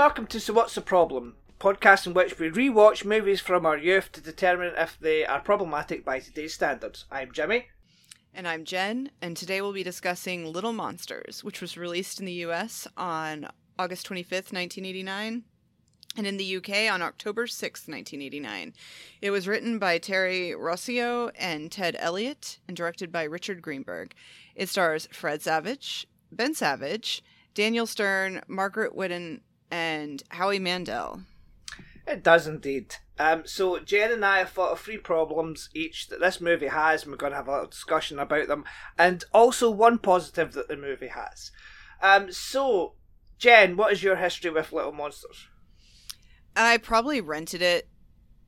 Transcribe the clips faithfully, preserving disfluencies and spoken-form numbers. welcome to So What's the Problem? Podcast in which we rewatch movies from our youth to determine if they are problematic by today's standards. I'm Jimmy. And I'm Jen, and today we'll be discussing Little Monsters, which was released in the U S on August twenty-fifth, nineteen eighty-nine, and in the U K on October sixth, nineteen eighty-nine. It was written by Terry Rossio and Ted Elliott, and directed by Richard Greenberg. It stars Fred Savage, Ben Savage, Daniel Stern, Margaret Whitten, and Howie Mandel. It does indeed. Um, so Jen and I have thought of three problems each that this movie has, and we're going to have a little discussion about them, and also one positive that the movie has. Um, so, Jen, what is your history with Little Monsters? I probably rented it,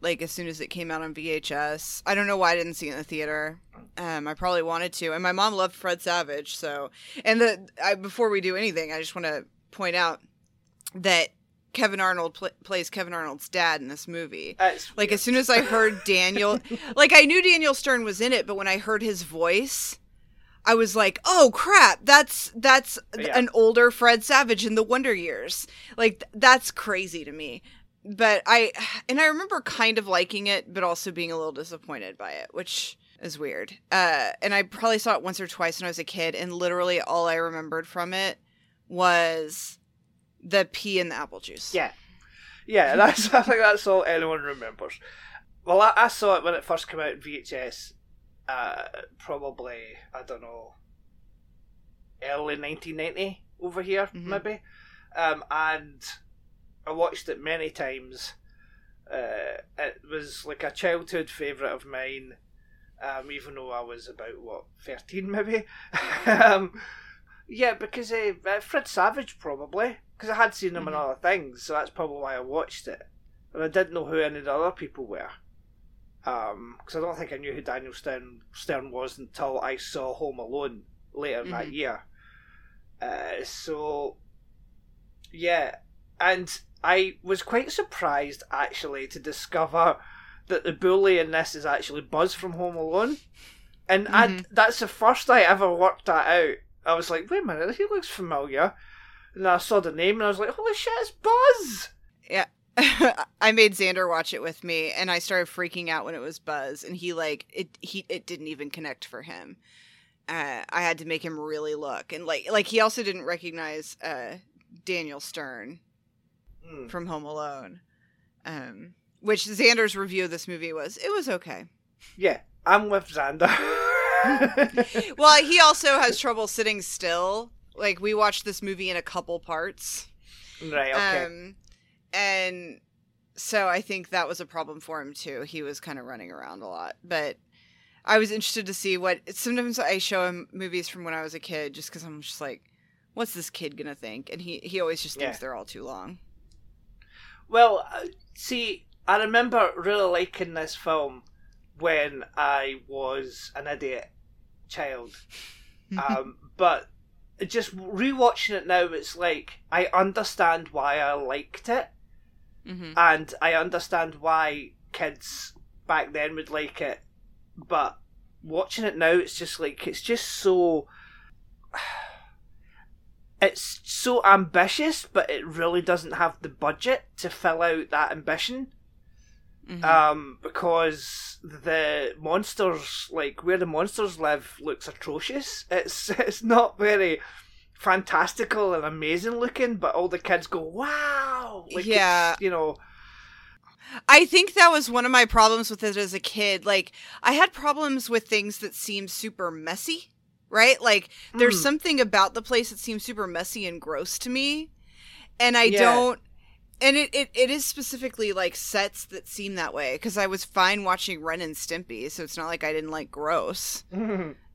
like, as soon as it came out on V H S. I don't know why I didn't see it in the theater. Um, I probably wanted to, and my mom loved Fred Savage, so... And the I, before we do anything, I just want to point out that Kevin Arnold pl- plays Kevin Arnold's dad in this movie. That's like, weird. As soon as I heard Daniel... like, I knew Daniel Stern was in it, but when I heard his voice, I was like, oh, crap, that's that's yeah. an older Fred Savage in The Wonder Years. Like, th- that's crazy to me. But I... And I remember kind of liking it, but also being a little disappointed by it, which is weird. Uh, and I probably saw it once or twice when I was a kid, and literally all I remembered from it was... the pea in the apple juice. Yeah. Yeah, that's, I think that's all anyone remembers. Well, I, I saw it when it first came out in V H S, uh, probably, I don't know, early nineteen ninety over here, mm-hmm. maybe. Um, and I watched it many times. Uh, it was like a childhood favourite of mine, um, even though I was about, what, thirteen maybe? um, yeah, because uh, Fred Savage probably. Because I had seen them mm-hmm. in other things, so that's probably why I watched it. And I didn't know who any of the other people were. Because um, I don't think I knew who Daniel Stern, Stern was until I saw Home Alone later mm-hmm. that year. Uh, so, yeah. And I was quite surprised, actually, to discover that the bully in this is actually Buzz from Home Alone. And mm-hmm. I, that's the first I ever worked that out. I was like, wait a minute, he looks familiar. And I saw the name, and I was like, holy shit, it's Buzz! Yeah. I made Xander watch it with me, and I started freaking out when it was Buzz, and he, like, it he it didn't even connect for him. Uh, I had to make him really look. And, like, like he also didn't recognize uh, Daniel Stern mm. from Home Alone, um, which Xander's review of this movie was, it was okay. Yeah, I'm with Xander. Well, he also has trouble sitting still. Like, we watched this movie in a couple parts. Right, okay. Um, and so I think that was a problem for him, too. He was kind of running around a lot. But I was interested to see what... Sometimes I show him movies from when I was a kid just because I'm just like, what's this kid going to think? And he, he always just thinks yeah. they're all too long. Well, see, I remember really liking this film when I was an idiot child. um, but... Just rewatching it now, it's like I understand why I liked it, mm-hmm. and I understand why kids back then would like it. But watching it now, it's just like it's just so it's so ambitious, but it really doesn't have the budget to fill out that ambition. Mm-hmm. Um, because the monsters, like where the monsters live, looks atrocious. It's it's not very fantastical and amazing looking, but all the kids go, "Wow!" Like, yeah, you know. I think that was one of my problems with it as a kid. Like, I had problems with things that seemed super messy, right? Like, there's mm. something about the place that seems super messy and gross to me, and I yeah. don't. And it, it, it is specifically, like, sets that seem that way, because I was fine watching Ren and Stimpy, so it's not like I didn't like gross,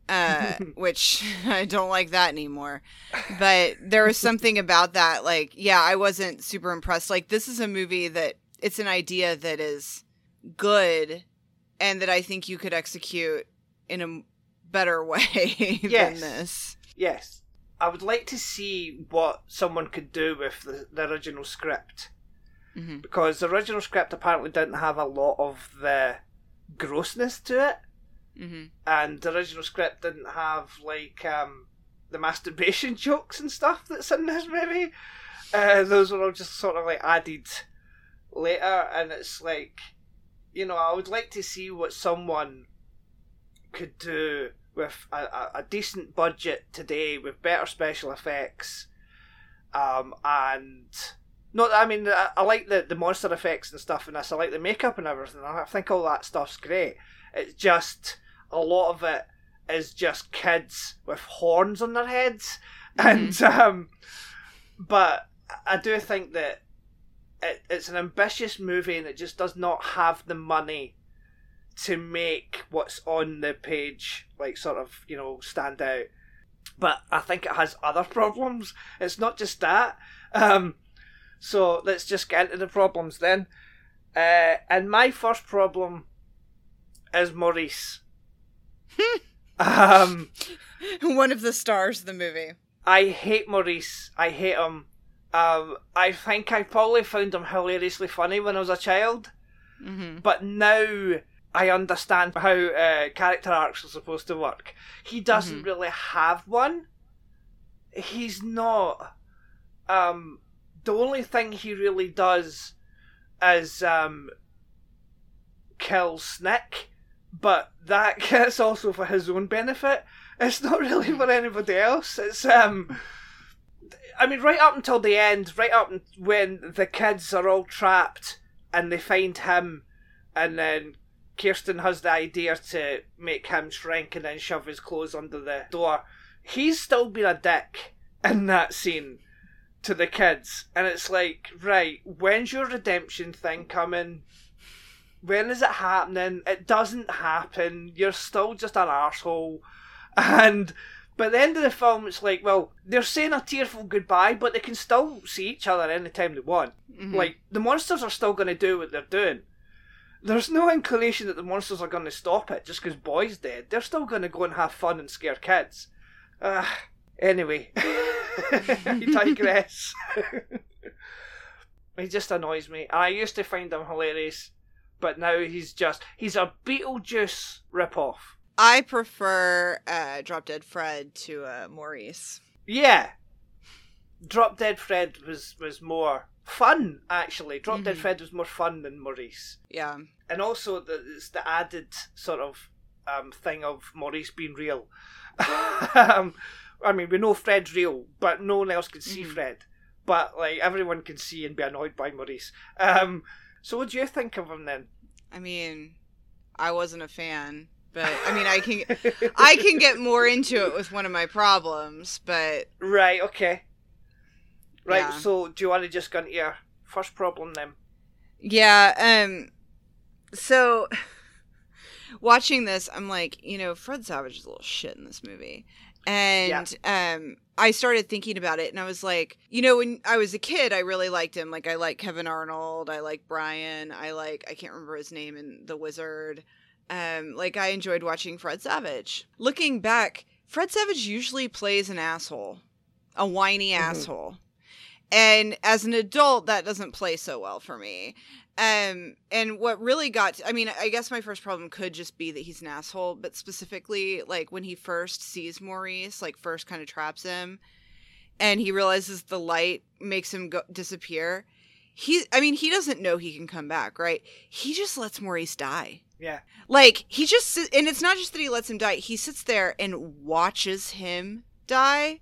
uh, which I don't like that anymore. But there was something about that, like, yeah, I wasn't super impressed. Like, this is a movie that, it's an idea that is good, and that I think you could execute in a better way yes. than this. Yes. I would like to see what someone could do with the, the original script. Mm-hmm. Because the original script apparently didn't have a lot of the grossness to it, mm-hmm. and the original script didn't have like um, the masturbation jokes and stuff that's in this movie. Uh, those were all just sort of like added later, and it's like, you know, I would like to see what someone could do with a, a, a decent budget today, with better special effects, um, and not. I mean, I, I like the, the monster effects and stuff in this. I like the makeup and everything. I think all that stuff's great. It's just a lot of it is just kids with horns on their heads, mm-hmm. and um, but I do think that it, it's an ambitious movie, and it just does not have the money to make what's on the page, like, sort of, you know, stand out. But I think it has other problems. It's not just that. Um, so let's just get into the problems then. Uh, and my first problem is Maurice. um, One of the stars of the movie. I hate Maurice. I hate him. Um, I think I probably found him hilariously funny when I was a child. Mm-hmm. But now I understand how uh, character arcs are supposed to work. He doesn't mm-hmm. really have one. He's not. Um, the only thing he really does is um, kill Snick, but that, that's also for his own benefit. It's not really for anybody else. It's um, I mean, right up until the end, right up when the kids are all trapped and they find him, and then Kirsten has the idea to make him shrink and then shove his clothes under the door. He's still been a dick in that scene to the kids. And it's like, right, when's your redemption thing coming? When is it happening? It doesn't happen. You're still just an arsehole. And by the end of the film, it's like, well, they're saying a tearful goodbye, but they can still see each other anytime they want. Mm-hmm. Like, the monsters are still going to do what they're doing. There's no inclination that the monsters are going to stop it just because Boy's dead. They're still going to go and have fun and scare kids. Uh, anyway, I digress. He just annoys me. I used to find him hilarious, but now he's just... He's a Beetlejuice ripoff. I prefer uh, Drop Dead Fred to uh, Maurice. Yeah. Drop Dead Fred was, was more... fun, actually. Drop mm-hmm. Dead Fred was more fun than Maurice. Yeah. And also, the, it's the added sort of um, thing of Maurice being real. um, I mean, we know Fred's real, but no one else can see mm-hmm. Fred. But, like, everyone can see and be annoyed by Maurice. Um, so what do you think of him, then? I mean, I wasn't a fan, but, I mean, I can I can get more into it with one of my problems, but... Right, okay. Right, yeah. So do you want to just go into your first problem then? Yeah, um, so watching this, I'm like, you know, Fred Savage is a little shit in this movie. And yeah. um, I started thinking about it, and I was like, you know, when I was a kid, I really liked him. Like, I like Kevin Arnold, I like Brian, I like, I can't remember his name in The Wizard. Um, like, I enjoyed watching Fred Savage. Looking back, Fred Savage usually plays an asshole, a whiny mm-hmm. asshole. And as an adult, that doesn't play so well for me. Um, and what really got, to, I mean, I guess my first problem could just be that he's an asshole, but specifically, like, when he first sees Maurice, like, first kind of traps him, and he realizes the light makes him go- disappear. He, I mean, he doesn't know he can come back, right? He just lets Maurice die. Yeah. Like, he just, and it's not just that he lets him die, he sits there and watches him die.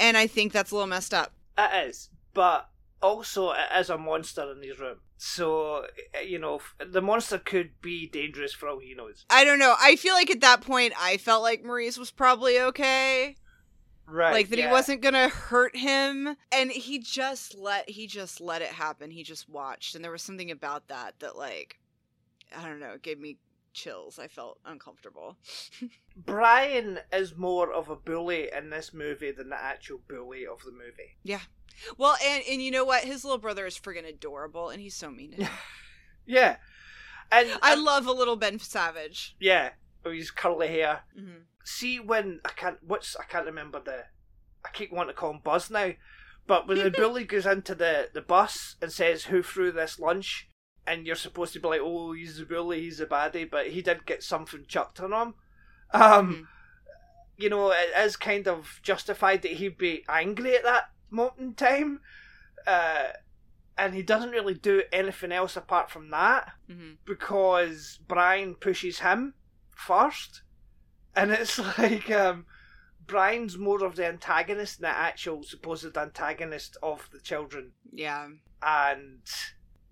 And I think that's a little messed up. It is, but also it is a monster in his room. So, you know, the monster could be dangerous for all he knows. I don't know. I feel like at that point, I felt like Maurice was probably okay. Right. Like that yeah. he wasn't going to hurt him. And he just let he just let it happen. He just watched. And there was something about that that, like, I don't know, it gave me chills. I felt uncomfortable. Brian is more of a bully in this movie than the actual bully of the movie. Yeah. Well, and, and you know what? His little brother is friggin' adorable, and he's so mean to him. Yeah. And I and, love a little Ben Savage. Yeah. With his curly hair. Mm-hmm. See when I can't what's I can't remember the I keep wanting to call him Buzz now. But when the bully goes into the, the bus and says, "Who threw this lunch?" And you're supposed to be like, oh, he's a bully, he's a baddie, but he did get something chucked on him. Um, mm-hmm. You know, it is kind of justified that he'd be angry at that Mountain Time, uh, and he doesn't really do anything else apart from that, mm-hmm. because Brian pushes him first, and it's like um, Brian's more of the antagonist than the actual supposed antagonist of the children. Yeah, and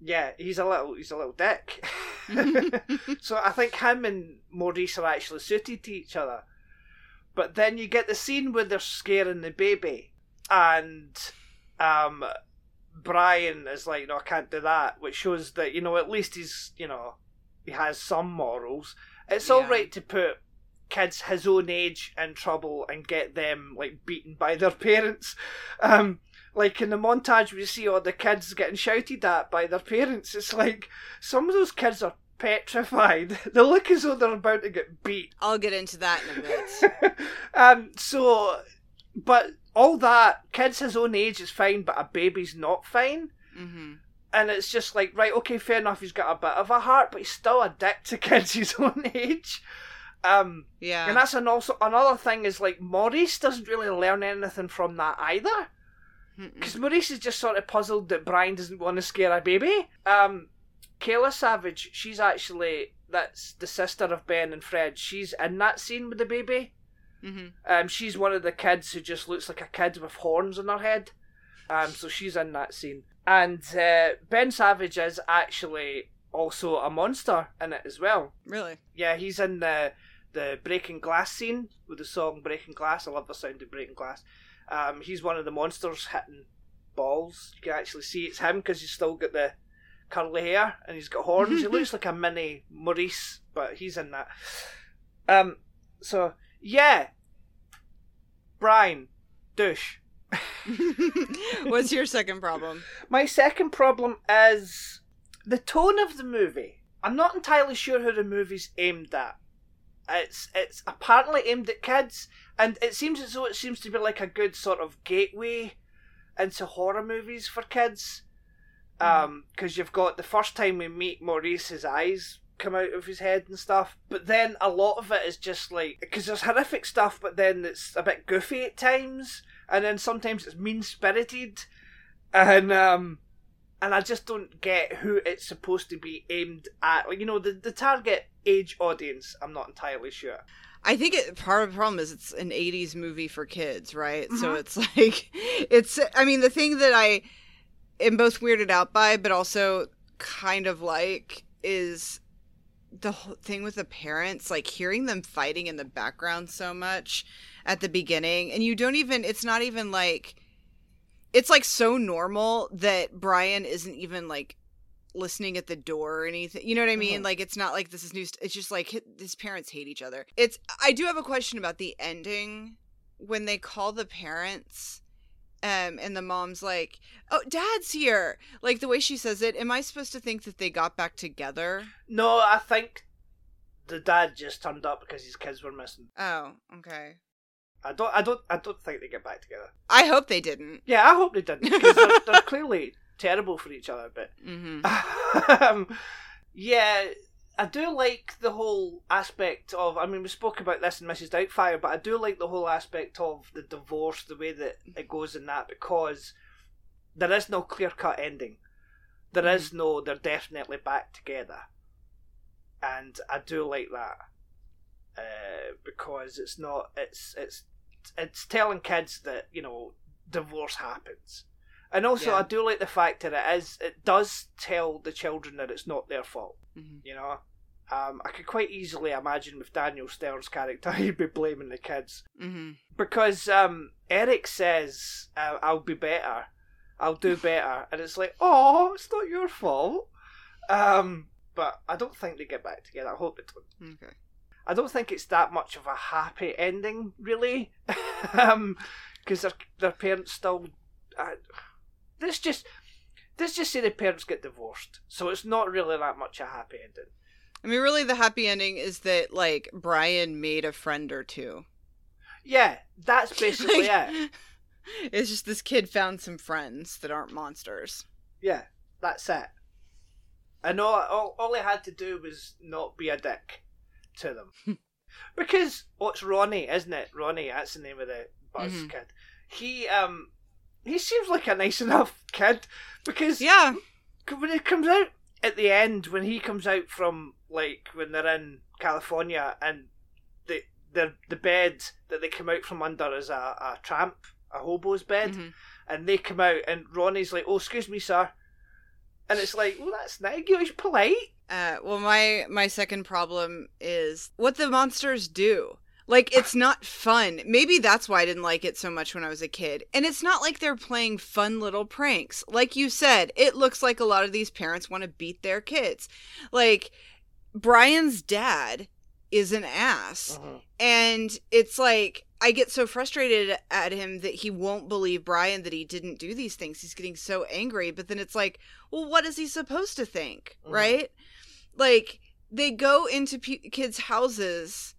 yeah, he's a little he's a little dick. So I think him and Maurice are actually suited to each other. But then you get the scene where they're scaring the baby, and um, Brian is like, "No, I can't do that," which shows that, you know, at least he's, you know, he has some morals. It's yeah. all right to put kids his own age in trouble and get them like beaten by their parents. Um, like in the montage, we see all the kids getting shouted at by their parents. It's like some of those kids are petrified. They look as though they're about to get beat. I'll get into that in a bit. um, so, but all that, kids his own age is fine, but a baby's not fine. Mm-hmm. And it's just like, right, okay, fair enough, he's got a bit of a heart, but he's still a dick to kids his own age. Um, yeah. And that's an also another thing is, like, Maurice doesn't really learn anything from that either. Because Maurice is just sort of puzzled that Brian doesn't want to scare a baby. Um... Kayla Savage, she's actually, that's the sister of Ben and Fred. She's in that scene with the baby. Mm-hmm. Um, she's one of the kids who just looks like a kid with horns on her head. Um, so she's in that scene. And uh, Ben Savage is actually also a monster in it as well. Really? Yeah, he's in the the Breaking Glass scene with the song Breaking Glass. I love the sound of Breaking Glass. Um, he's one of the monsters hitting balls. You can actually see it's him because he's still got the curly hair and he's got horns. He looks like a mini Maurice, but he's in that. Um, so yeah, Brian, douche. What's your second problem? My second problem is the tone of the movie. I'm not entirely sure who the movie's aimed at. It's it's apparently aimed at kids, and it seems as though it seems to be like a good sort of gateway into horror movies for kids. Um, because you've got the first time we meet Maurice, his eyes come out of his head and stuff. But then a lot of it is just like, because there's horrific stuff, but then it's a bit goofy at times, and then sometimes it's mean spirited, and um, and I just don't get who it's supposed to be aimed at. You know, the the target age audience, I'm not entirely sure. I think it, part of the problem is it's an eighties movie for kids, right? Mm-hmm. So it's like, it's. I mean, the thing that I. I'm both weirded out by, but also kind of like, is the whole thing with the parents, like hearing them fighting in the background so much at the beginning. And you don't even, it's not even like, it's like so normal that Brian isn't even like listening at the door or anything. You know what I mean? Mm-hmm. Like, it's not like this is new. St- it's just like his parents hate each other. It's, I do have a question about the ending when they call the parents. Um, and the mom's like, "Oh, Dad's here!" Like the way she says it. Am I supposed to think that they got back together? No, I think the dad just turned up because his kids were missing. Oh, okay. I don't, I don't, I don't think they get back together. I hope they didn't. Yeah, I hope they didn't, because they're, they're clearly terrible for each other. But mm-hmm. um, yeah, I do like the whole aspect of, I mean, we spoke about this in Missus Doubtfire, but I do like the whole aspect of the divorce, the way that it goes in that, because there is no clear-cut ending. There mm-hmm. is no, they're definitely back together. And I do like that. Uh, because it's not, it's, it's, it's telling kids that, you know, divorce happens. And also, yeah. I do like the fact that it is, it does tell the children that it's not their fault. Mm-hmm. You know, um, I could quite easily imagine with Daniel Stern's character, he'd be blaming the kids. Mm-hmm. Because um, Eric says, uh, I'll be better, I'll do better. And it's like, oh, it's not your fault. Um, but I don't think they get back together. I hope they don't. Okay. I don't think it's that much of a happy ending, really. Because um, their, their parents still... Uh, Let's just let's just say the parents get divorced, so it's not really that much a happy ending. I mean, really, the happy ending is that like Brian made a friend or two. Yeah, that's basically like, it. It's just this kid found some friends that aren't monsters. Yeah, that's it. And all all, all he had to do was not be a dick to them, because what's well, Ronnie, isn't it? Ronnie, that's the name of the Buzz mm-hmm. kid. He um. he seems like a nice enough kid, because yeah, when it comes out at the end, when he comes out from, like, when they're in California and the the the bed that they come out from under is a, a tramp, a hobo's bed, mm-hmm. and they come out and Ronnie's like, "Oh, excuse me, sir," and it's like, "Well, that's nice. He's polite." Uh, well, my my second problem is what the monsters do. Like, it's not fun. Maybe that's why I didn't like it so much when I was a kid. And it's not like they're playing fun little pranks. Like you said, it looks like a lot of these parents want to beat their kids. Like, Brian's dad is an ass. Uh-huh. And it's like, I get so frustrated at him that he won't believe Brian that he didn't do these things. He's getting so angry. But then it's like, well, what is he supposed to think? Uh-huh. Right? Like, they go into pe- kids' houses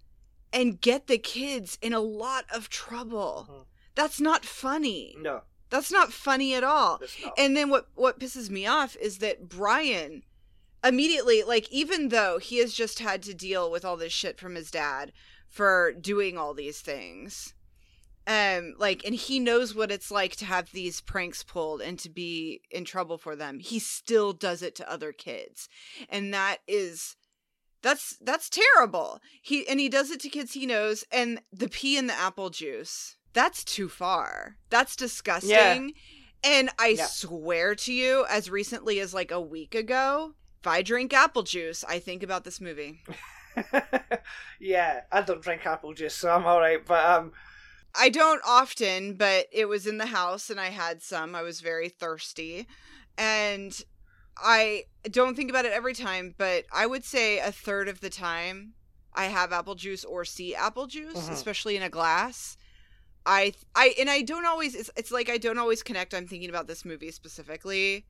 and get the kids in a lot of trouble. Mm-hmm. That's not funny. No. That's not funny at all. And then what, what pisses me off is that Brian immediately, like, even though he has just had to deal with all this shit from his dad for doing all these things, um, like, and he knows what it's like to have these pranks pulled and to be in trouble for them, he still does it to other kids. And that is... That's that's terrible. He and he does it to kids he knows, and the pee in the apple juice. That's too far. That's disgusting. Yeah. And I yeah. swear to you, as recently as like a week ago, if I drink apple juice, I think about this movie. Yeah, I don't drink apple juice, so I'm all right. But um, I don't often, but it was in the house, and I had some. I was very thirsty, and I don't think about it every time, but I would say a third of the time I have apple juice or see apple juice, mm-hmm. especially in a glass. I, I, and I don't always, it's, it's like, I don't always connect. I'm thinking about this movie specifically,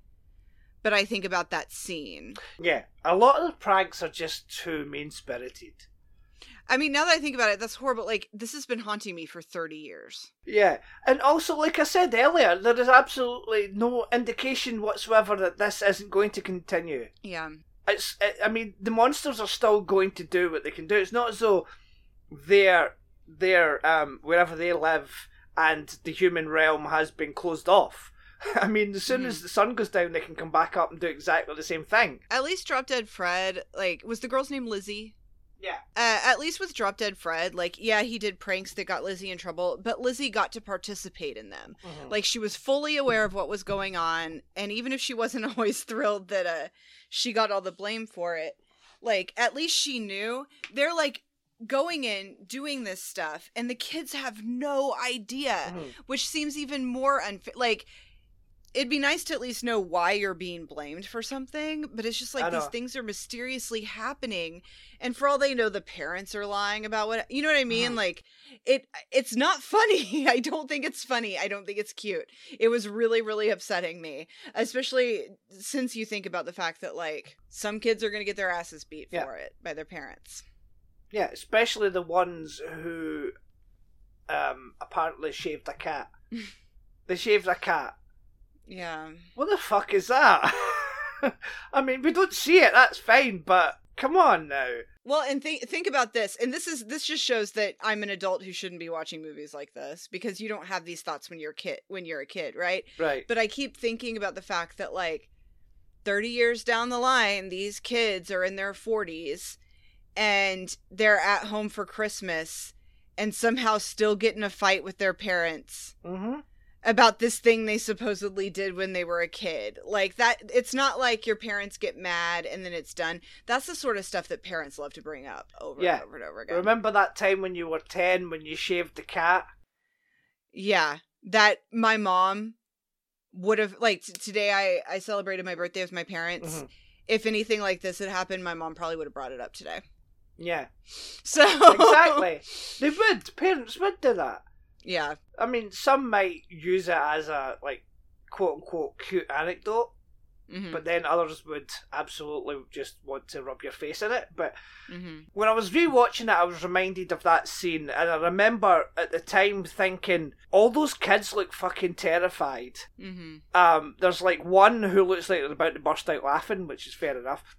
but I think about that scene. Yeah. A lot of the pranks are just too mean-spirited. I mean, now that I think about it, that's horrible. Like, this has been haunting me for thirty years. Yeah. And also, like I said earlier, there is absolutely no indication whatsoever that this isn't going to continue. Yeah. It's. It, I mean, the monsters are still going to do what they can do. It's not as though they're, they're um, wherever they live and the human realm has been closed off. I mean, as soon mm-hmm. as the sun goes down, they can come back up and do exactly the same thing. At least Drop Dead Fred, like, was the girl's name Lizzie? Yeah. Uh, at least with Drop Dead Fred, like, yeah, he did pranks that got Lizzie in trouble, but Lizzie got to participate in them. Mm-hmm. Like, she was fully aware of what was going on, and even if she wasn't always thrilled that uh, she got all the blame for it, like, at least she knew. They're, like, going in, doing this stuff, and the kids have no idea, mm-hmm. which seems even more unfair. Like, it'd be nice to at least know why you're being blamed for something, but it's just like these things are mysteriously happening, and for all they know, the parents are lying about what, you know what I mean? Mm. Like, it, it's not funny. I don't think it's funny. I don't think it's cute. It was really, really upsetting me, especially since you think about the fact that, like, some kids are going to get their asses beat yeah. for it by their parents. Yeah, especially the ones who um, apparently shaved a cat. They shaved a cat. Yeah. What the fuck is that? I mean, we don't see it, that's fine, but come on now. Well, and think think about this, and this is this just shows that I'm an adult who shouldn't be watching movies like this, because you don't have these thoughts when you're kid when you're a kid, right? Right. But I keep thinking about the fact that, like, thirty years down the line, these kids are in their forties and they're at home for Christmas and somehow still get in a fight with their parents. Mm-hmm. About this thing they supposedly did when they were a kid. Like, that, it's not like your parents get mad and then it's done. That's the sort of stuff that parents love to bring up over yeah. and over and over again. Remember that time when you were ten when you shaved the cat? Yeah. That my mom would have, like, t- today I, I celebrated my birthday with my parents. Mm-hmm. If anything like this had happened, my mom probably would have brought it up today. Yeah. So. Exactly. They would. Parents would do that. Yeah. I mean, some might use it as a, like, quote-unquote cute anecdote, mm-hmm. but then others would absolutely just want to rub your face in it. But mm-hmm. when I was rewatching it, I was reminded of that scene, and I remember at the time thinking, all those kids look fucking terrified. Mm-hmm. Um, there's, like, one who looks like they're about to burst out laughing, which is fair enough.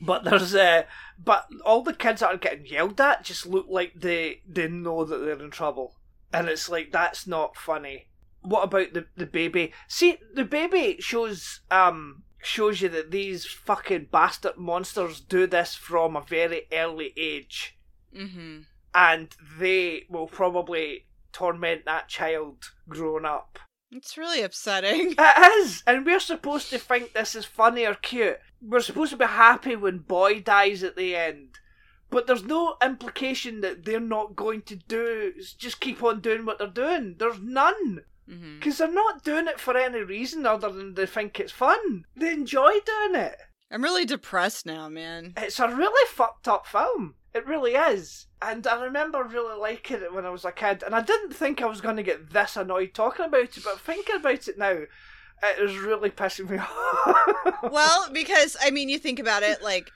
But there's uh, but all the kids that are getting yelled at just look like they, they know that they're in trouble. And it's like, that's not funny. what about the, the baby? See, the baby shows um shows you that these fucking bastard monsters do this from a very early age. Mm-hmm. And they will probably torment that child grown up. It's really upsetting. It is! And we're supposed to think this is funny or cute. We're supposed to be happy when Boy dies at the end. But there's no implication that they're not going to do, just keep on doing what they're doing. There's none. Because mm-hmm. they're not doing it for any reason other than they think it's fun. They enjoy doing it. I'm really depressed now, man. It's a really fucked up film. It really is. And I remember really liking it when I was a kid. And I didn't think I was going to get this annoyed talking about it, but thinking about it now, it is really pissing me off. Well, because, I mean, you think about it, like,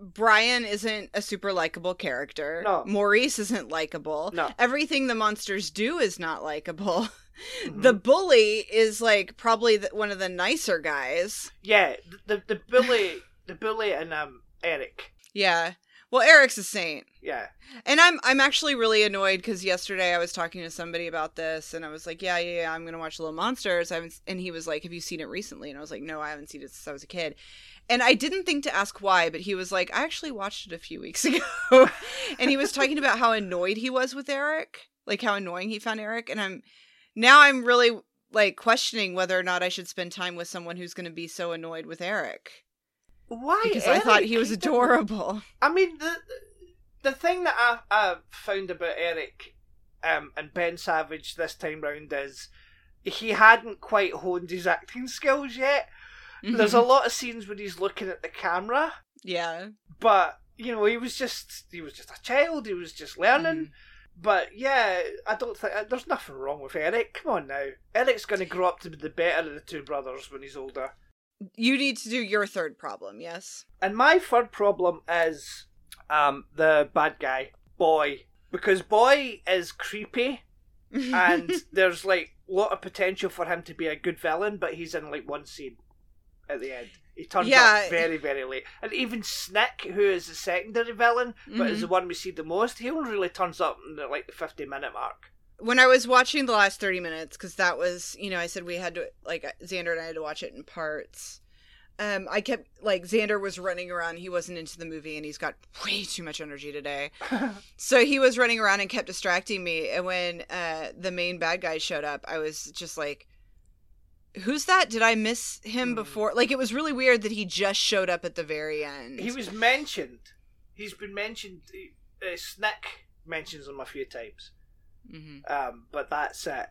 Brian isn't a super likable character. No. Maurice isn't likable. No. Everything the monsters do is not likable. Mm-hmm. The bully is, like, probably the, one of the nicer guys. Yeah, the the bully, the bully and um Eric. Yeah. Well, Eric's a saint. Yeah. And I'm I'm actually really annoyed because yesterday I was talking to somebody about this and I was like, yeah, yeah, yeah, I'm going to watch Little Monsters. I haven't, and he was like, have you seen it recently? And I was like, no, I haven't seen it since I was a kid. And I didn't think to ask why, but he was like, I actually watched it a few weeks ago. And he was talking about how annoyed he was with Eric, like how annoying he found Eric. And I'm now I'm really like questioning whether or not I should spend time with someone who's going to be so annoyed with Eric. Why? Because Eric? I thought he was adorable. I mean, the the thing that I, I found about Eric um, and Ben Savage this time round is he hadn't quite honed his acting skills yet. Mm-hmm. There's a lot of scenes where he's looking at the camera. Yeah. But, you know, he was just he was just a child. He was just learning. Mm. But, yeah, I don't think... There's nothing wrong with Eric. Come on now. Eric's going to grow up to be the better of the two brothers when he's older. You need to do your third problem, yes? And my third problem is um, the bad guy, Boy. Because Boy is creepy, and there's, like, a lot of potential for him to be a good villain, but he's in, like, one scene at the end. He turns yeah. up very, very late. And even Snick, who is the secondary villain, but mm-hmm. is the one we see the most, he only really turns up in, the, like, the fifty-minute mark. When I was watching the last thirty minutes, because that was, you know, I said we had to, like, Xander and I had to watch it in parts. Um, I kept, like, Xander was running around. He wasn't into the movie, and he's got way too much energy today. So he was running around and kept distracting me. And when uh, the main bad guy showed up, I was just like, who's that? Did I miss him mm. before? Like, it was really weird that he just showed up at the very end. He was mentioned. He's been mentioned. Uh, Snick mentions him a few times. Mm-hmm. Um, but that's it,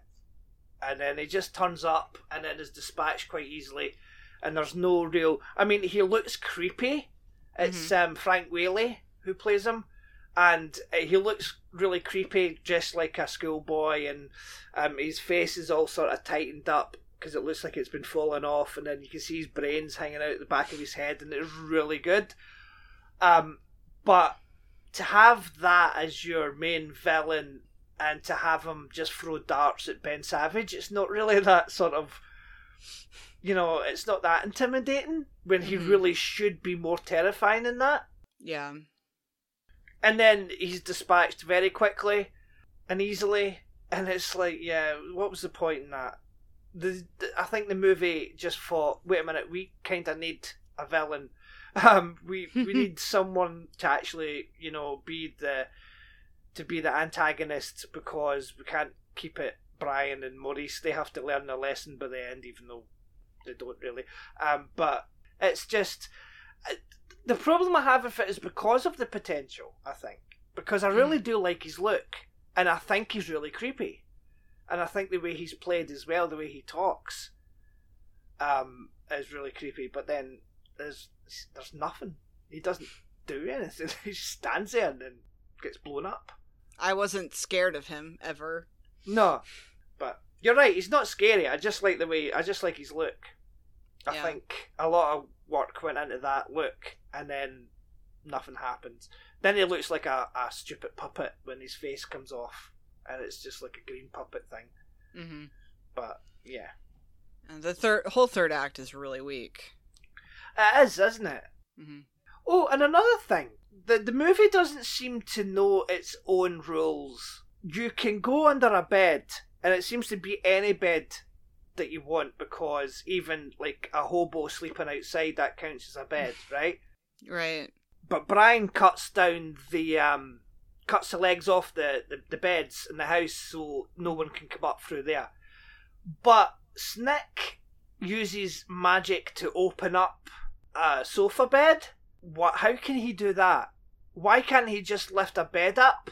and then he just turns up and then is dispatched quite easily, and there's no real I mean he looks creepy. It's mm-hmm. um, Frank Whaley who plays him, and he looks really creepy, dressed like a schoolboy, and um, his face is all sort of tightened up because it looks like it's been falling off, and then you can see his brains hanging out the back of his head, and it's really good. Um, but to have that as your main villain and to have him just throw darts at Ben Savage, it's not really that sort of, you know, it's not that intimidating when he mm-hmm. really should be more terrifying than that. Yeah. And then he's dispatched very quickly and easily, and it's like, yeah, what was the point in that? The, the I think the movie just thought, wait a minute, we kind of need a villain. Um, we we need someone to actually, you know, be the... to be the antagonist, because we can't keep it Brian and Maurice. They have to learn their lesson by the end, even though they don't really. Um, but it's just... The problem I have with it is because of the potential, I think. Because I really mm. do like his look, and I think he's really creepy. And I think the way he's played as well, the way he talks, um, is really creepy. But then there's there's nothing. He doesn't do anything. He just stands there and then gets blown up. I wasn't scared of him ever. No, but you're right. He's not scary. I just like the way. I just like his look. I yeah. think a lot of work went into that look, and then nothing happens. Then he looks like a, a stupid puppet when his face comes off, and it's just like a green puppet thing. Mm-hmm. But yeah, and the third whole third act is really weak. It is, isn't it? Mm-hmm. Oh, and another thing. The the movie doesn't seem to know its own rules. You can go under a bed And it seems to be any bed that you want, because even like a hobo sleeping outside, that counts as a bed, right? Right. But Brian cuts down the um cuts the legs off the, the, the beds in the house so no one can come up through there. But Snick uses magic to open up a sofa bed. What? How can he do that? Why can't he just lift a bed up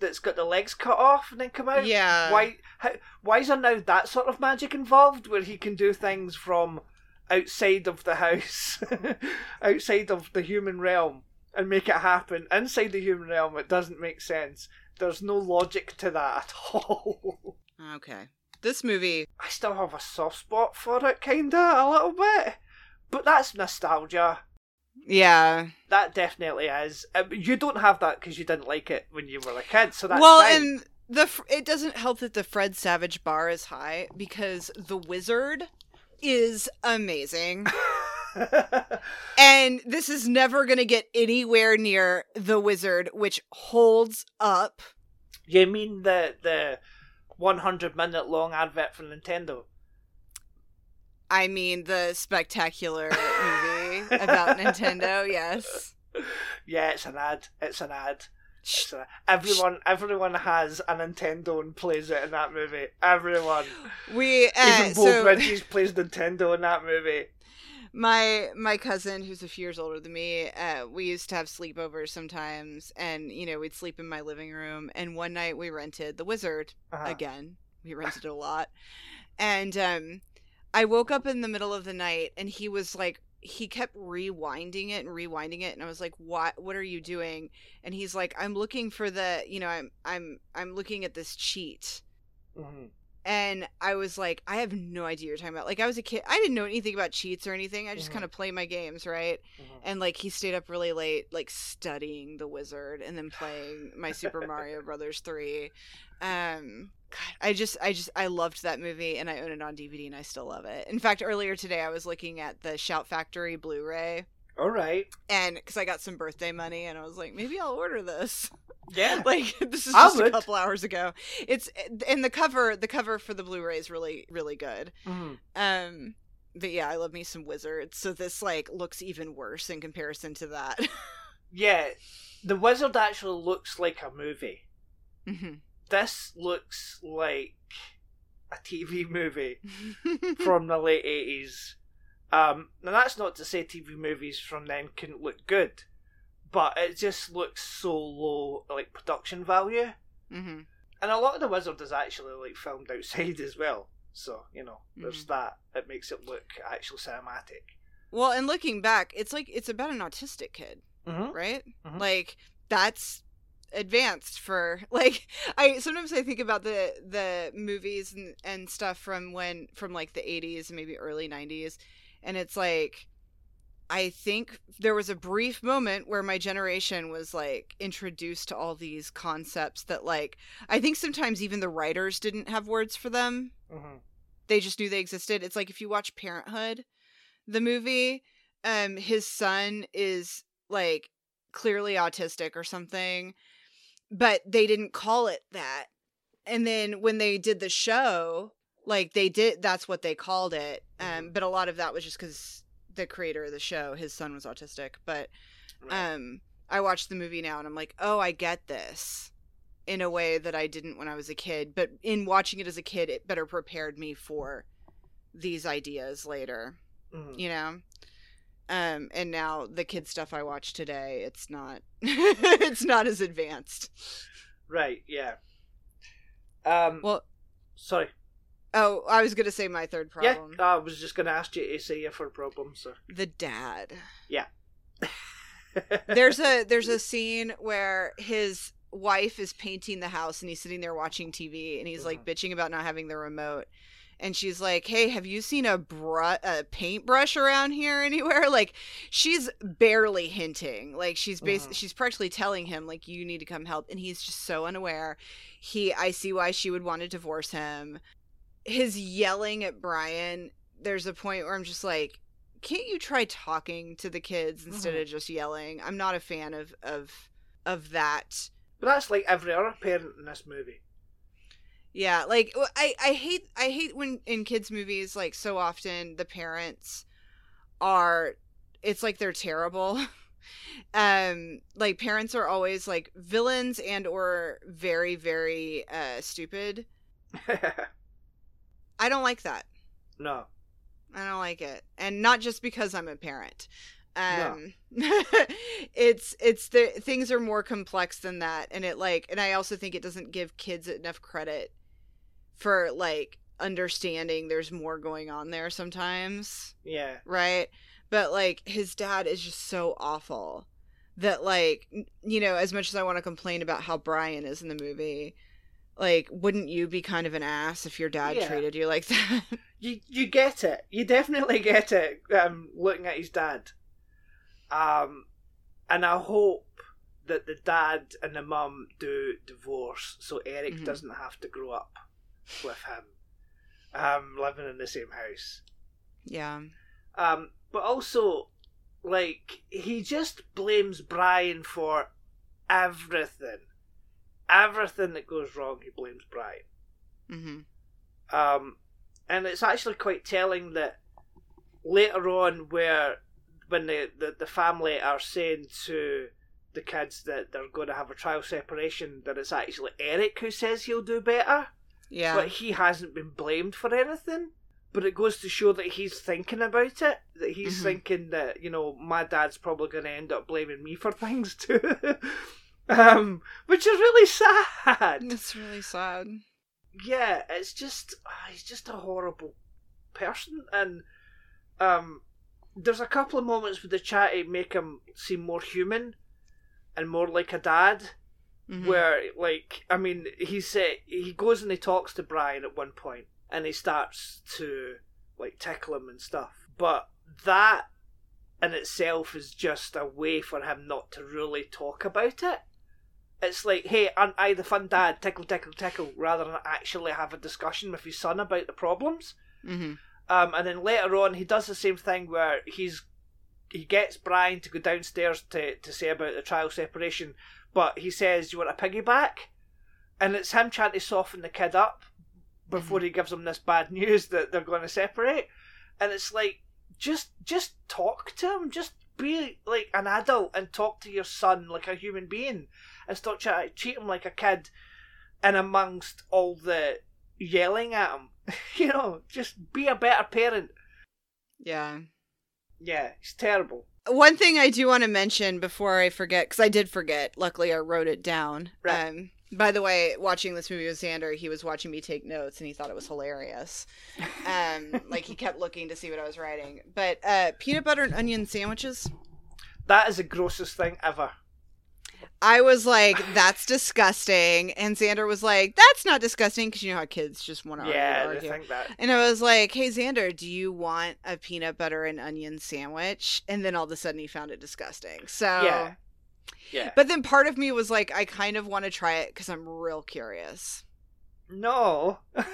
that's got the legs cut off and then come out? Yeah. Why? How, why is there now that sort of magic involved where he can do things from outside of the house, outside of the human realm, and make it happen inside the human realm? It doesn't make sense. There's no logic to that at all. Okay. This movie, I still have a soft spot for it, kinda, a little bit. But that's nostalgia. Yeah. That definitely is. You don't have that because you didn't like it when you were a kid, so that's Well, fine. and the it doesn't help that the Fred Savage bar is high, because The Wizard is amazing. And this is never going to get anywhere near The Wizard, which holds up. You mean the the one hundred minute long advert for Nintendo? I mean the spectacular movie about Nintendo, yes. Yeah, it's an ad. It's an ad. It's an ad. Everyone, everyone has a Nintendo and plays it in that movie. Everyone. We uh, even Bo so... Bridges plays Nintendo in that movie. My my cousin, who's a few years older than me, uh, we used to have sleepovers sometimes, and you know we'd sleep in my living room. And one night we rented The Wizard uh-huh. again. We rented it a lot, and um. I woke up in the middle of the night and he was like, he kept rewinding it and rewinding it. And I was like, what, what are you doing? And he's like, I'm looking for the, you know, I'm, I'm, I'm looking at this cheat. Mm-hmm. And I was like, I have no idea what you're talking about. Like I was a kid, I didn't know anything about cheats or anything. I just mm-hmm. kind of play my games. Right. Mm-hmm. And like, he stayed up really late, like studying The Wizard and then playing my Super Mario Brothers three. Um, God, I just, I just, I loved that movie, and I own it on D V D, and I still love it. In fact, earlier today, I was looking at the Shout Factory Blu-ray. All right. And because I got some birthday money, and I was like, maybe I'll order this. Yeah. Like this is just a couple hours ago. It's and the cover, the cover for the Blu-ray is really, really good. Mm-hmm. Um, but yeah, I love me some Wizards. So this like looks even worse in comparison to that. Yeah, The Wizard actually looks like a movie. Mm-hmm. This looks like a T V movie from the late eighties. Um, and that's not to say T V movies from then couldn't look good, but it just looks so low, like, production value. Mm-hmm. And a lot of The Wizard is actually, like, filmed outside as well. So, you know, there's mm-hmm. that. It makes it look actually cinematic. Well, and looking back, it's like, it's about an autistic kid, mm-hmm. right? Mm-hmm. Like, that's... advanced for like I sometimes I think about the the movies and, and stuff from when from like the eighties and maybe early nineties, and it's like I think there was a brief moment where my generation was like introduced to all these concepts that like I think sometimes even the writers didn't have words for them. Mm-hmm. They just knew they existed. It's like if you watch Parenthood, the movie, um his son is like clearly autistic or something, but they didn't call it that. And then when they did the show, like they did, that's what they called it. Um, but a lot of that was just because the creator of the show, his son was autistic. But um, I watched the movie now and I'm like, oh, I get this in a way that I didn't when I was a kid. But in watching it as a kid, it better prepared me for these ideas later, mm-hmm. you know? Um, and now the kid stuff I watch today, it's not, it's not as advanced. Right. Yeah. Um, well, sorry. Oh, I was going to say my third problem. Yeah, I was just going to ask you to say your third problem, sir. The dad. Yeah. There's a, there's a scene where his wife is painting the house and he's sitting there watching T V and he's mm-hmm. like bitching about not having the remote. And she's like, hey, have you seen a, br- a paintbrush around here anywhere? Like, she's barely hinting. Like, she's bas- uh-huh. she's practically telling him, like, you need to come help. And he's just so unaware. He, I see why she would want to divorce him. His yelling at Brian, there's a point where I'm just like, can't you try talking to the kids instead uh-huh. of just yelling? I'm not a fan of, of, of that. But that's like every other parent in this movie. Yeah, like I, I hate I hate when in kids' movies, like, so often the parents are, it's like they're terrible. Um, like, parents are always like villains and or very, very uh, stupid. I don't like that. No. I don't like it. And not just because I'm a parent. Um, no. it's, it's the things are more complex than that. And it like, and I also think it doesn't give kids enough credit for, like, understanding there's more going on there sometimes. Yeah. Right. But, like, his dad is just so awful that, like, you know, as much as I want to complain about how Brian is in the movie, like, wouldn't you be kind of an ass if your dad yeah. treated you like that? You you get it. You definitely get it, um, looking at his dad. Um, and I hope that the dad and the mum do divorce so Eric mm-hmm. doesn't have to grow up with him um, living in the same house. Yeah. Um, but also, like, he just blames Brian for everything. Everything that goes wrong, he blames Brian. Mm-hmm. Um, and it's actually quite telling that later on where when the, the, the family are saying to the kids that they're going to have a trial separation, that it's actually Eric who says he'll do better. Yeah. But he hasn't been blamed for anything. But it goes to show that he's thinking about it, that he's mm-hmm. thinking that, you know, my dad's probably going to end up blaming me for things too. um, which is really sad. It's really sad. Yeah, it's just, oh, he's just a horrible person. And um, there's a couple of moments with the chatty make him seem more human and more like a dad. Mm-hmm. Where, like, I mean, he said, he goes and he talks to Brian at one point. And he starts to, like, tickle him and stuff. But that in itself is just a way for him not to really talk about it. It's like, hey, aren't I the fun dad? Tickle, tickle, tickle. Rather than actually have a discussion with his son about the problems. Mm-hmm. Um, and then later on, he does the same thing where he's he gets Brian to go downstairs to, to say about the trial separation. But he says, do you want a piggyback? And it's him trying to soften the kid up before he gives them this bad news that they're going to separate. And it's like, just just talk to him. Just be like an adult and talk to your son like a human being. And stop trying to treat him like a kid and amongst all the yelling at him. You know, just be a better parent. Yeah. Yeah, it's terrible. One thing I do want to mention before I forget, because I did forget. Luckily, I wrote it down. Right. Um, By the way, watching this movie with Xander, he was watching me take notes, and he thought it was hilarious. Um, like, he kept looking to see what I was writing. But uh, peanut butter and onion sandwiches? That is the grossest thing ever. I was like, that's disgusting. And Xander was like, that's not disgusting, because you know how kids just want to yeah, argue. Yeah, they think that. And I was like, hey, Xander, do you want a peanut butter and onion sandwich? And then all of a sudden he found it disgusting. So... yeah. Yeah. But then part of me was like, I kind of want to try it because I'm real curious. No. it,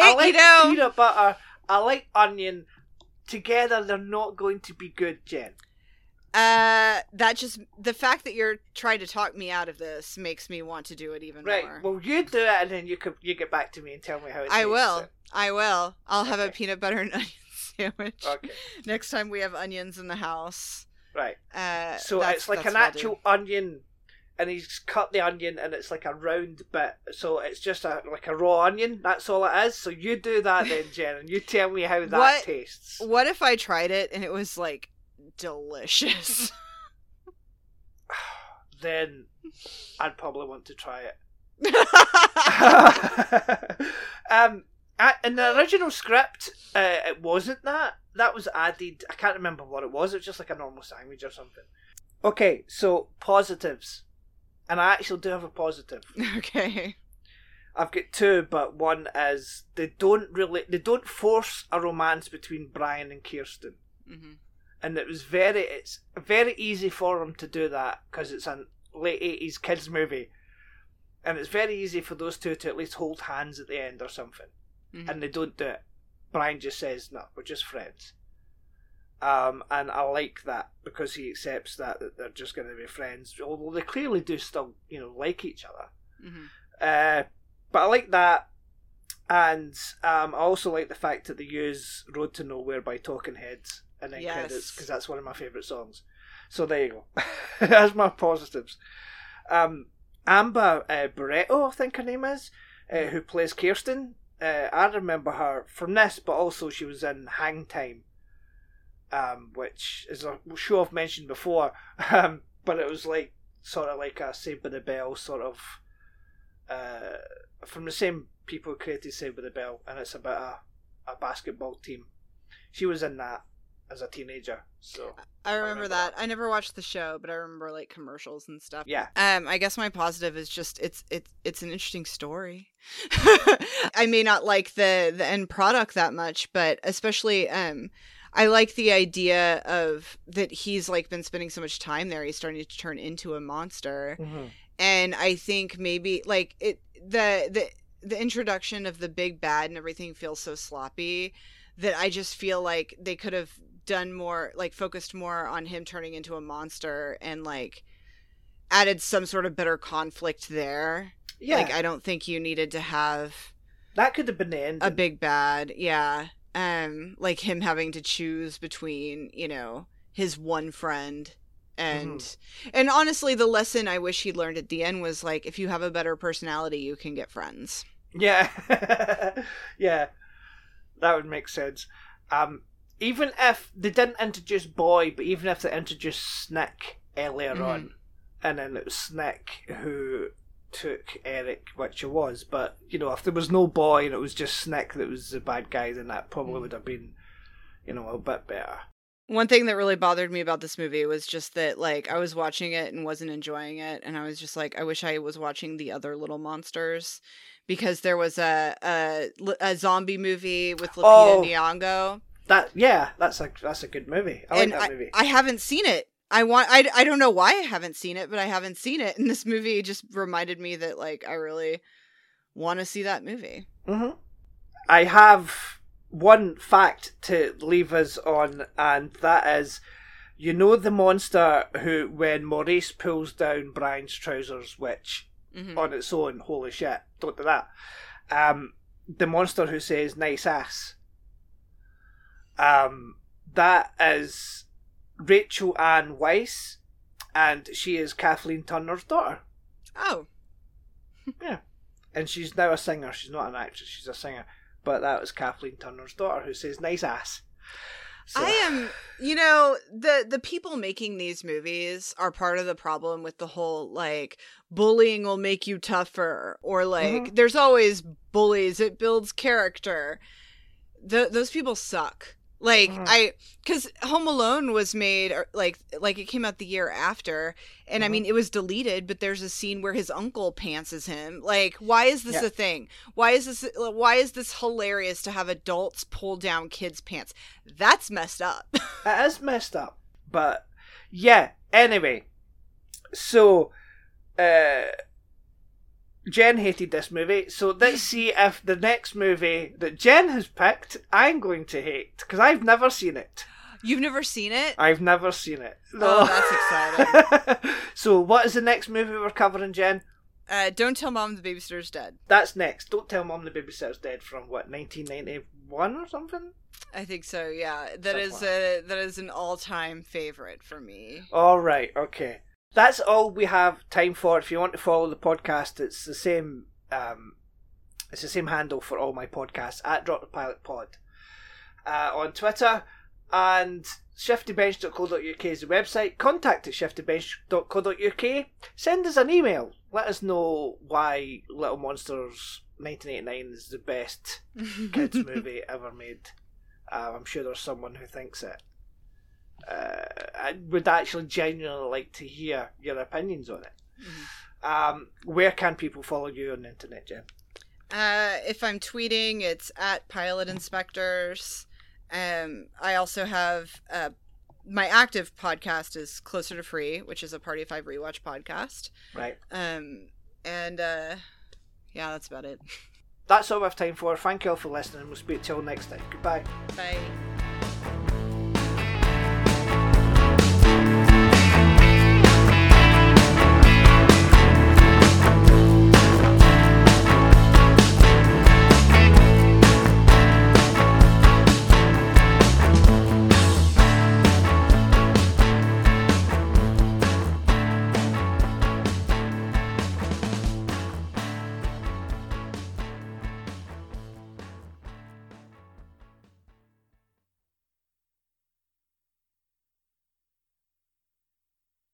I like you know... peanut butter. I like onion. Together, they're not going to be good, Jen. Uh, that just, the fact that you're trying to talk me out of this makes me want to do it even right. more. Right. Well, you do it and then you could, you get back to me and tell me how it tastes. I will. So. I will. I'll okay. have a peanut butter and onion sandwich. Okay. Next time we have onions in the house. Right. Uh, so it's like an actual onion, and he's cut the onion, and it's like a round bit. So it's just a, like a raw onion. That's all it is. So you do that then, Jen, and you tell me how that what, tastes. What if I tried it and it was like delicious? Then I'd probably want to try it. um, I, in the original script, uh, it wasn't that. That was added. I can't remember what it was. It was just like a normal sandwich or something. Okay, so positives. And I actually do have a positive. Okay. I've got two, but one is they don't really, they don't force a romance between Brian and Kirsten. Mm-hmm. And it was very, it's very easy for them to do that because it's a late eighties kids movie. And it's very easy for those two to at least hold hands at the end or something. Mm-hmm. And they don't do it. Brian just says, no, we're just friends. Um, and I like that because he accepts that, that they're just going to be friends, although they clearly do still, you know, like each other. Mm-hmm. Uh, But I like that, and um, I also like the fact that they use Road to Nowhere by Talking Heads and then yes. credits, because that's one of my favourite songs. So there you go. That's my positives. Um, Amber uh, Barreto, I think her name is, uh, who plays Kirsten. Uh, I remember her from this, but also she was in Hang Time, um, which is a show I've mentioned before, um, but it was like sort of like a Saved by the Bell sort of, uh, from the same people who created Saved by the Bell, and it's about a, a basketball team. She was in that as a teenager, so I remember, I remember that. that. I never watched the show, but I remember like commercials and stuff. Yeah. Um. I guess my positive is just it's it's it's an interesting story. I may not like the the end product that much, but especially um, I like the idea of that he's like been spending so much time there. He's starting to turn into a monster, mm-hmm. and I think maybe like it the the the introduction of the big bad and everything feels so sloppy that I just feel like they could have done more, like focused more on him turning into a monster and like added some sort of better conflict there. Yeah, like I don't think you needed to have that. Could have been the ending. A big bad, yeah. Um, like him having to choose between, you know, his one friend and mm-hmm. and honestly, the lesson I wish he learned at the end was like, if you have a better personality, you can get friends. Yeah, yeah, that would make sense. Um. Even if they didn't introduce Boy, but even if they introduced Snick earlier mm-hmm. on, and then it was Snick who took Eric, which it was, but, you know, if there was no Boy and it was just Snick that was the bad guy, then that probably mm-hmm. would have been, you know, a bit better. One thing that really bothered me about this movie was just that, like, I was watching it and wasn't enjoying it, and I was just like, I wish I was watching the other Little Monsters, because there was a, a, a zombie movie with Lupita oh. Nyong'o. That yeah, that's a that's a good movie. I and like that I, movie. I haven't seen it. I want. I, I don't know why I haven't seen it, but I haven't seen it, and this movie just reminded me that like I really want to see that movie. Mm-hmm. I have one fact to leave us on, and that is, you know, the monster who when Maurice pulls down Brian's trousers, which mm-hmm. on its own, holy shit, don't do that. Um, the monster who says "nice ass." Um, that is Rachel Ann Weisz, and she is Kathleen Turner's daughter. Oh. Yeah. And she's now a singer. She's not an actress. She's a singer. But that was Kathleen Turner's daughter who says nice ass. So. I am, you know, the, the people making these movies are part of the problem with the whole, like, bullying will make you tougher. Or, like, mm-hmm. there's always bullies. It builds character. The, those people suck. Like mm. I, because Home Alone was made like like it came out the year after, and mm-hmm. I mean it was deleted. But there's a scene where his uncle pantses him. Like, why is this yeah. a thing? Why is this? Why is this hilarious to have adults pull down kids' pants? That's messed up. That is messed up. But yeah. Anyway, so uh, Jen hated this movie, so let's see if the next movie that Jen has picked, I'm going to hate, because I've never seen it. You've never seen it? I've never seen it. No. Oh, that's exciting. So what is the next movie we're covering, Jen? Uh, Don't Tell Mom the Babysitter's Dead. That's next. Don't Tell Mom the Babysitter's Dead from, what, nineteen ninety-one or something? I think so, yeah. That something. is a, that is an all-time favourite for me. All right, okay. That's all we have time for. If you want to follow the podcast, it's the same um, it's the same handle for all my podcasts, at Drop the Pilot Pod uh, on Twitter, and shifty bench dot co dot u k is the website. Contact at shifty bench dot co dot u k. Send us an email. Let us know why Little Monsters nineteen eighty-nine is the best kids movie ever made. Uh, I'm sure there's someone who thinks it. Uh, I would actually genuinely like to hear your opinions on it. Mm-hmm. Um, where can people follow you on the internet, Jen? Uh, if I'm tweeting, it's at Pilot Inspectors. Um, I also have uh, my active podcast is Closer to Free, which is a Party Five rewatch podcast. Right. Um, and uh, yeah, that's about it. That's all we have time for. Thank you all for listening. We'll speak till next time. Goodbye. Bye.